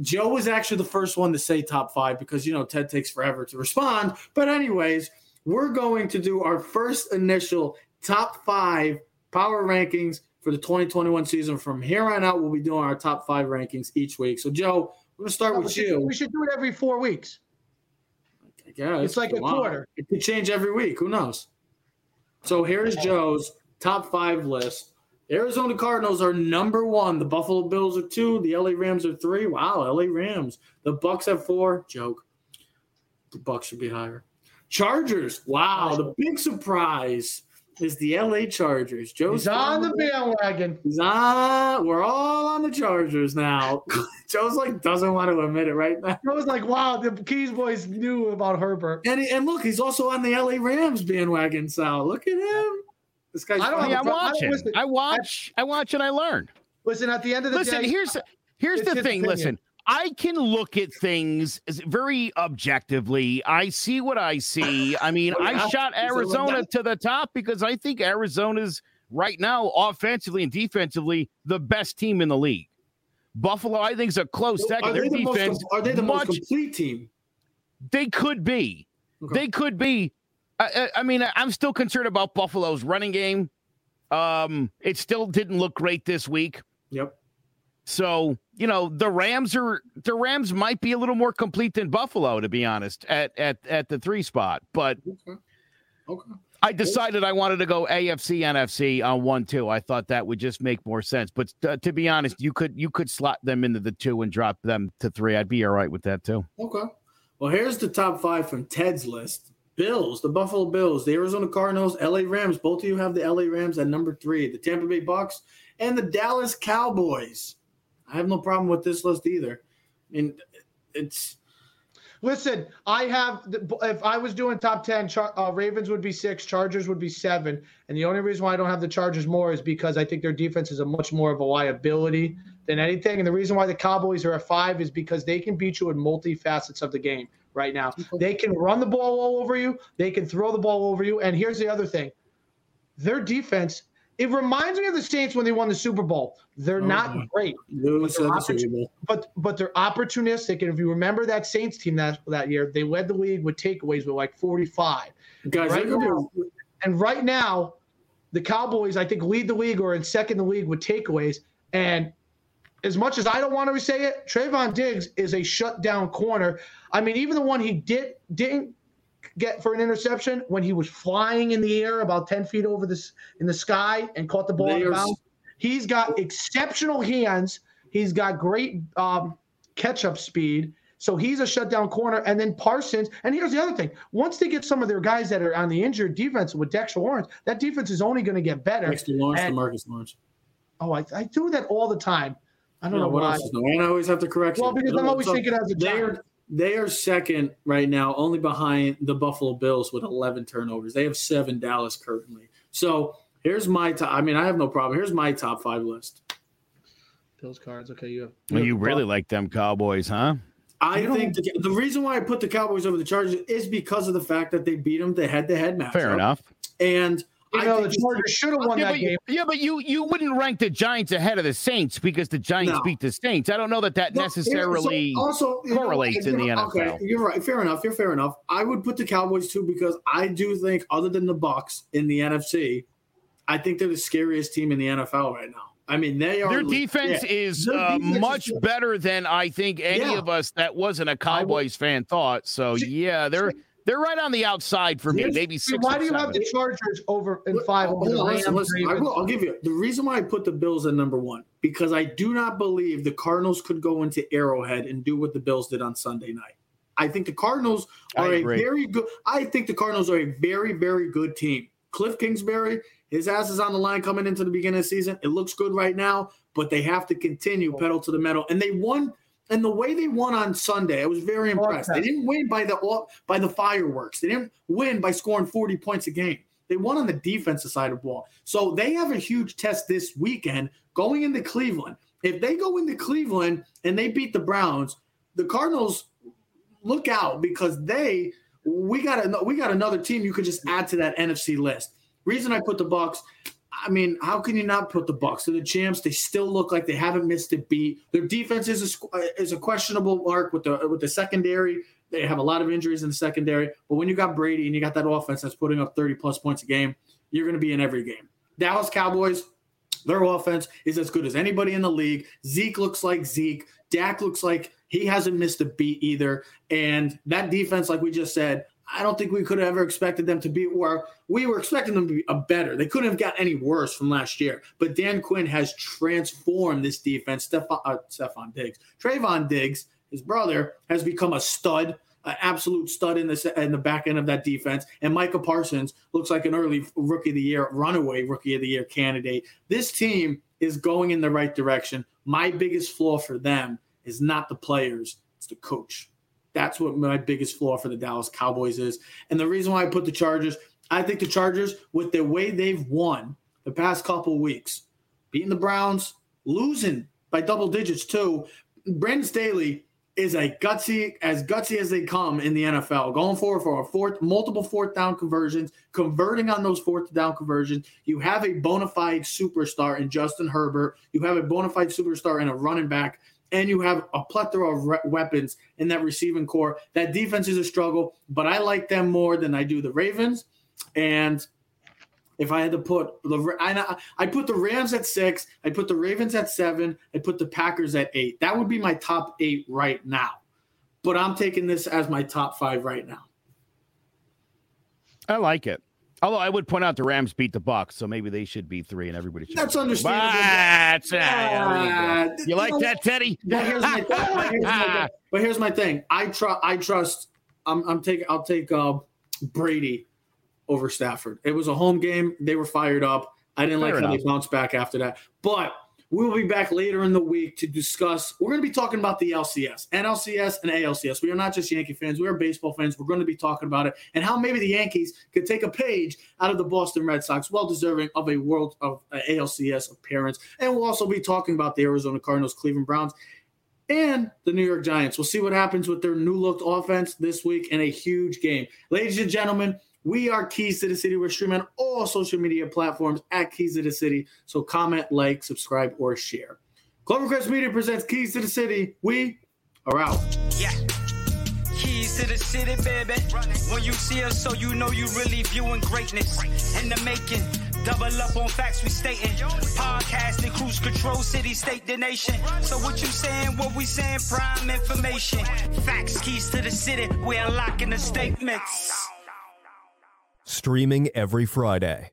Joe was actually the first one to say top five because, you know, Ted takes forever to respond. But anyways, we're going to do our first initial top five power rankings for the twenty twenty-one season. From here on out, we'll be doing our top five rankings each week. So, Joe, we're going to start no, with we you. Should, we should do it every four weeks. I guess. It's like a long. quarter. It could change every week. Who knows? So here's Joe's top five list. Arizona Cardinals are number one. The Buffalo Bills are two. The L A Rams are three. Wow, L A Rams. The Bucks have four. Joke. The Bucks should be higher. Chargers. Wow, the big surprise is the L A Chargers. Joe's He's on the bandwagon. He's on. We're all on the Chargers now. Joe's like doesn't want to admit it right now. Joe's like, wow, the Keys boys knew about Herbert. And he, and look, he's also on the L A Rams bandwagon. So look at him. This guy's. I don't. Yeah, I watch it. I watch. I watch and I learn. Listen, at the end of the listen, day. Listen, here's here's the thing. Opinion. Listen, I can look at things very objectively. I see what I see. I mean, I shot Arizona to the top because I think Arizona's right now, offensively and defensively, the best team in the league. Buffalo, I think, is a close second. Their defense, are they the most complete team? They could be. Okay. They could be. I, I mean, I'm still concerned about Buffalo's running game. Um, it still didn't look great this week. Yep. So, you know, the Rams are the Rams might be a little more complete than Buffalo, to be honest, at at, at the three spot. But okay. Okay. I decided I wanted to go A F C N F C on one, two. I thought that would just make more sense. But uh, to be honest, you could you could slot them into the two and drop them to three. I'd be all right with that, too. OK, well, here's the top five from Ted's list. Bills, the Buffalo Bills, the Arizona Cardinals, L A Rams. Both of you have the L A Rams at number three, the Tampa Bay Bucks and the Dallas Cowboys. I have no problem with this list either. I mean, it's. Listen, I have. The, if I was doing top ten, Char, uh, Ravens would be six, Chargers would be seven. And the only reason why I don't have the Chargers more is because I think their defense is a much more of a liability than anything. And the reason why the Cowboys are at five is because they can beat you in multi facets of the game right now. They can run the ball all over you, they can throw the ball over you. And here's the other thing, their defense. It reminds me of the Saints when they won the Super Bowl. They're oh, not great, but they're, opportun- but, but they're opportunistic. And if you remember that Saints team that, that year, they led the league with takeaways with like forty-five. Guys, right now, and right now, the Cowboys, I think, lead the league or in second the league with takeaways. And as much as I don't want to say it, Trayvon Diggs is a shutdown corner. I mean, even the one he did didn't get for an interception when he was flying in the air about ten feet over this in the sky and caught the ball in the bounds. He's got exceptional hands. He's got great um, catch-up speed. So he's a shutdown corner. And then Parsons. And here's the other thing. Once they get some of their guys that are on the injured defense with Dexter Lawrence, that defense is only going to get better. Dexter Lawrence and, to Marcus Lawrence. Oh, I, I do that all the time. I don't yeah, know what why. Else is going on? I always have to correct well, you. Well, because I'm always so thinking as a giant. They are second right now, only behind the Buffalo Bills with eleven turnovers. They have seven Dallas currently. So Here's my top. I mean, I have no problem. Here's my top five list. Bills, Cards. Okay, you have. You, well, have you really like them Cowboys, huh? I you think the, the reason why I put the Cowboys over the Chargers is because of the fact that they beat them the head-to-head matchup. Fair enough. And you I know the Chargers should have won yeah, that game. You, yeah, but you you wouldn't rank the Giants ahead of the Saints because the Giants no. beat the Saints. I don't know that that no, necessarily so also, correlates know, in the N F L. Okay, you're right. Fair enough. You're fair enough. I would put the Cowboys too because I do think, other than the Bucs in the N F C, I think they're the scariest team in the N F L right now. I mean, they are. Their defense yeah. is uh, defense much is better than I think any yeah. of us that wasn't a Cowboys fan thought. So yeah, they're they're right on the outside for me. Here's, maybe six. Why do you seven. have the Chargers over in five? Hold on, listen, listen, I will, I'll give you the reason why I put the Bills at number one, because I do not believe the Cardinals could go into Arrowhead and do what the Bills did on Sunday night. I think the Cardinals are a very good. I think the Cardinals are a very very good team. Cliff Kingsbury, his ass is on the line coming into the beginning of the season. It looks good right now, but they have to continue pedal to the metal. And they won, and the way they won on Sunday, I was very impressed. They didn't win by the by the fireworks. They didn't win by scoring forty points a game. They won on the defensive side of the ball. So they have a huge test this weekend going into Cleveland. If they go into Cleveland and they beat the Browns, the Cardinals look out, because they we got we got another team you could just add to that N F C list. Reason I put the Bucs, I mean, how can you not put the Bucs? They're the champs. They still look like they haven't missed a beat. Their defense is a, is a questionable mark with the with the secondary. They have a lot of injuries in the secondary. But when you got Brady and you got that offense that's putting up thirty plus points a game, you're going to be in every game. Dallas Cowboys, their offense is as good as anybody in the league. Zeke looks like Zeke. Dak looks like he hasn't missed a beat either. And that defense, like we just said, I don't think we could have ever expected them to be, or we were expecting them to be a better. They couldn't have got any worse from last year. But Dan Quinn has transformed this defense. Stephon, uh, Stephon Diggs. Trayvon Diggs, his brother, has become a stud, an absolute stud in the, in the back end of that defense. And Micah Parsons looks like an early rookie of the year, runaway rookie of the year candidate. This team is going in the right direction. My biggest flaw for them is not the players, it's the coach. That's what my biggest flaw for the Dallas Cowboys is. And the reason why I put the Chargers, I think the Chargers, with the way they've won the past couple of weeks, beating the Browns, losing by double digits too, Brandon Staley is a gutsy, as gutsy as they come in the N F L, going forward for a fourth, multiple fourth down conversions, converting on those fourth down conversions. You have a bona fide superstar in Justin Herbert. You have a bona fide superstar in a running back. And you have a plethora of re- weapons in that receiving core. That defense is a struggle, but I like them more than I do the Ravens. And if I had to put the I, I put the Rams at six, I put the Ravens at seven, I put the Packers at eight. That would be my top eight right now. But I'm taking this as my top five right now. I like it. Although I would point out the Rams beat the Bucs, so maybe they should be three, and everybody should. That's understandable. That's, uh, yeah, you, you like know, that, Teddy? But here's my thing. But here's my, but here's my thing. I trust. I trust. I'm, I'm taking. I'll take uh, Brady over Stafford. It was a home game. They were fired up. I didn't Fair like enough. How they bounced back after that. But we will be back later in the week to discuss. We're going to be talking about the L C S, N L C S, and A L C S. We are not just Yankee fans. We are baseball fans. We're going to be talking about it and how maybe the Yankees could take a page out of the Boston Red Sox, well-deserving of a world of uh, A L C S appearance. And we'll also be talking about the Arizona Cardinals, Cleveland Browns, and the New York Giants. We'll see what happens with their new-looked offense this week in a huge game. Ladies and gentlemen, we are Keys to the City. We're streaming on all social media platforms at Keys to the City. So comment, like, subscribe, or share. Clovercrest Media presents Keys to the City. We are out. Yeah. Keys to the City, baby. When you see us, so you know you really viewing greatness in the making. Double up on facts we stating. Podcasting, cruise control, city, state, the nation. So what you saying, what we saying, prime information. Facts, Keys to the City. We're unlocking the statements. Streaming every Friday.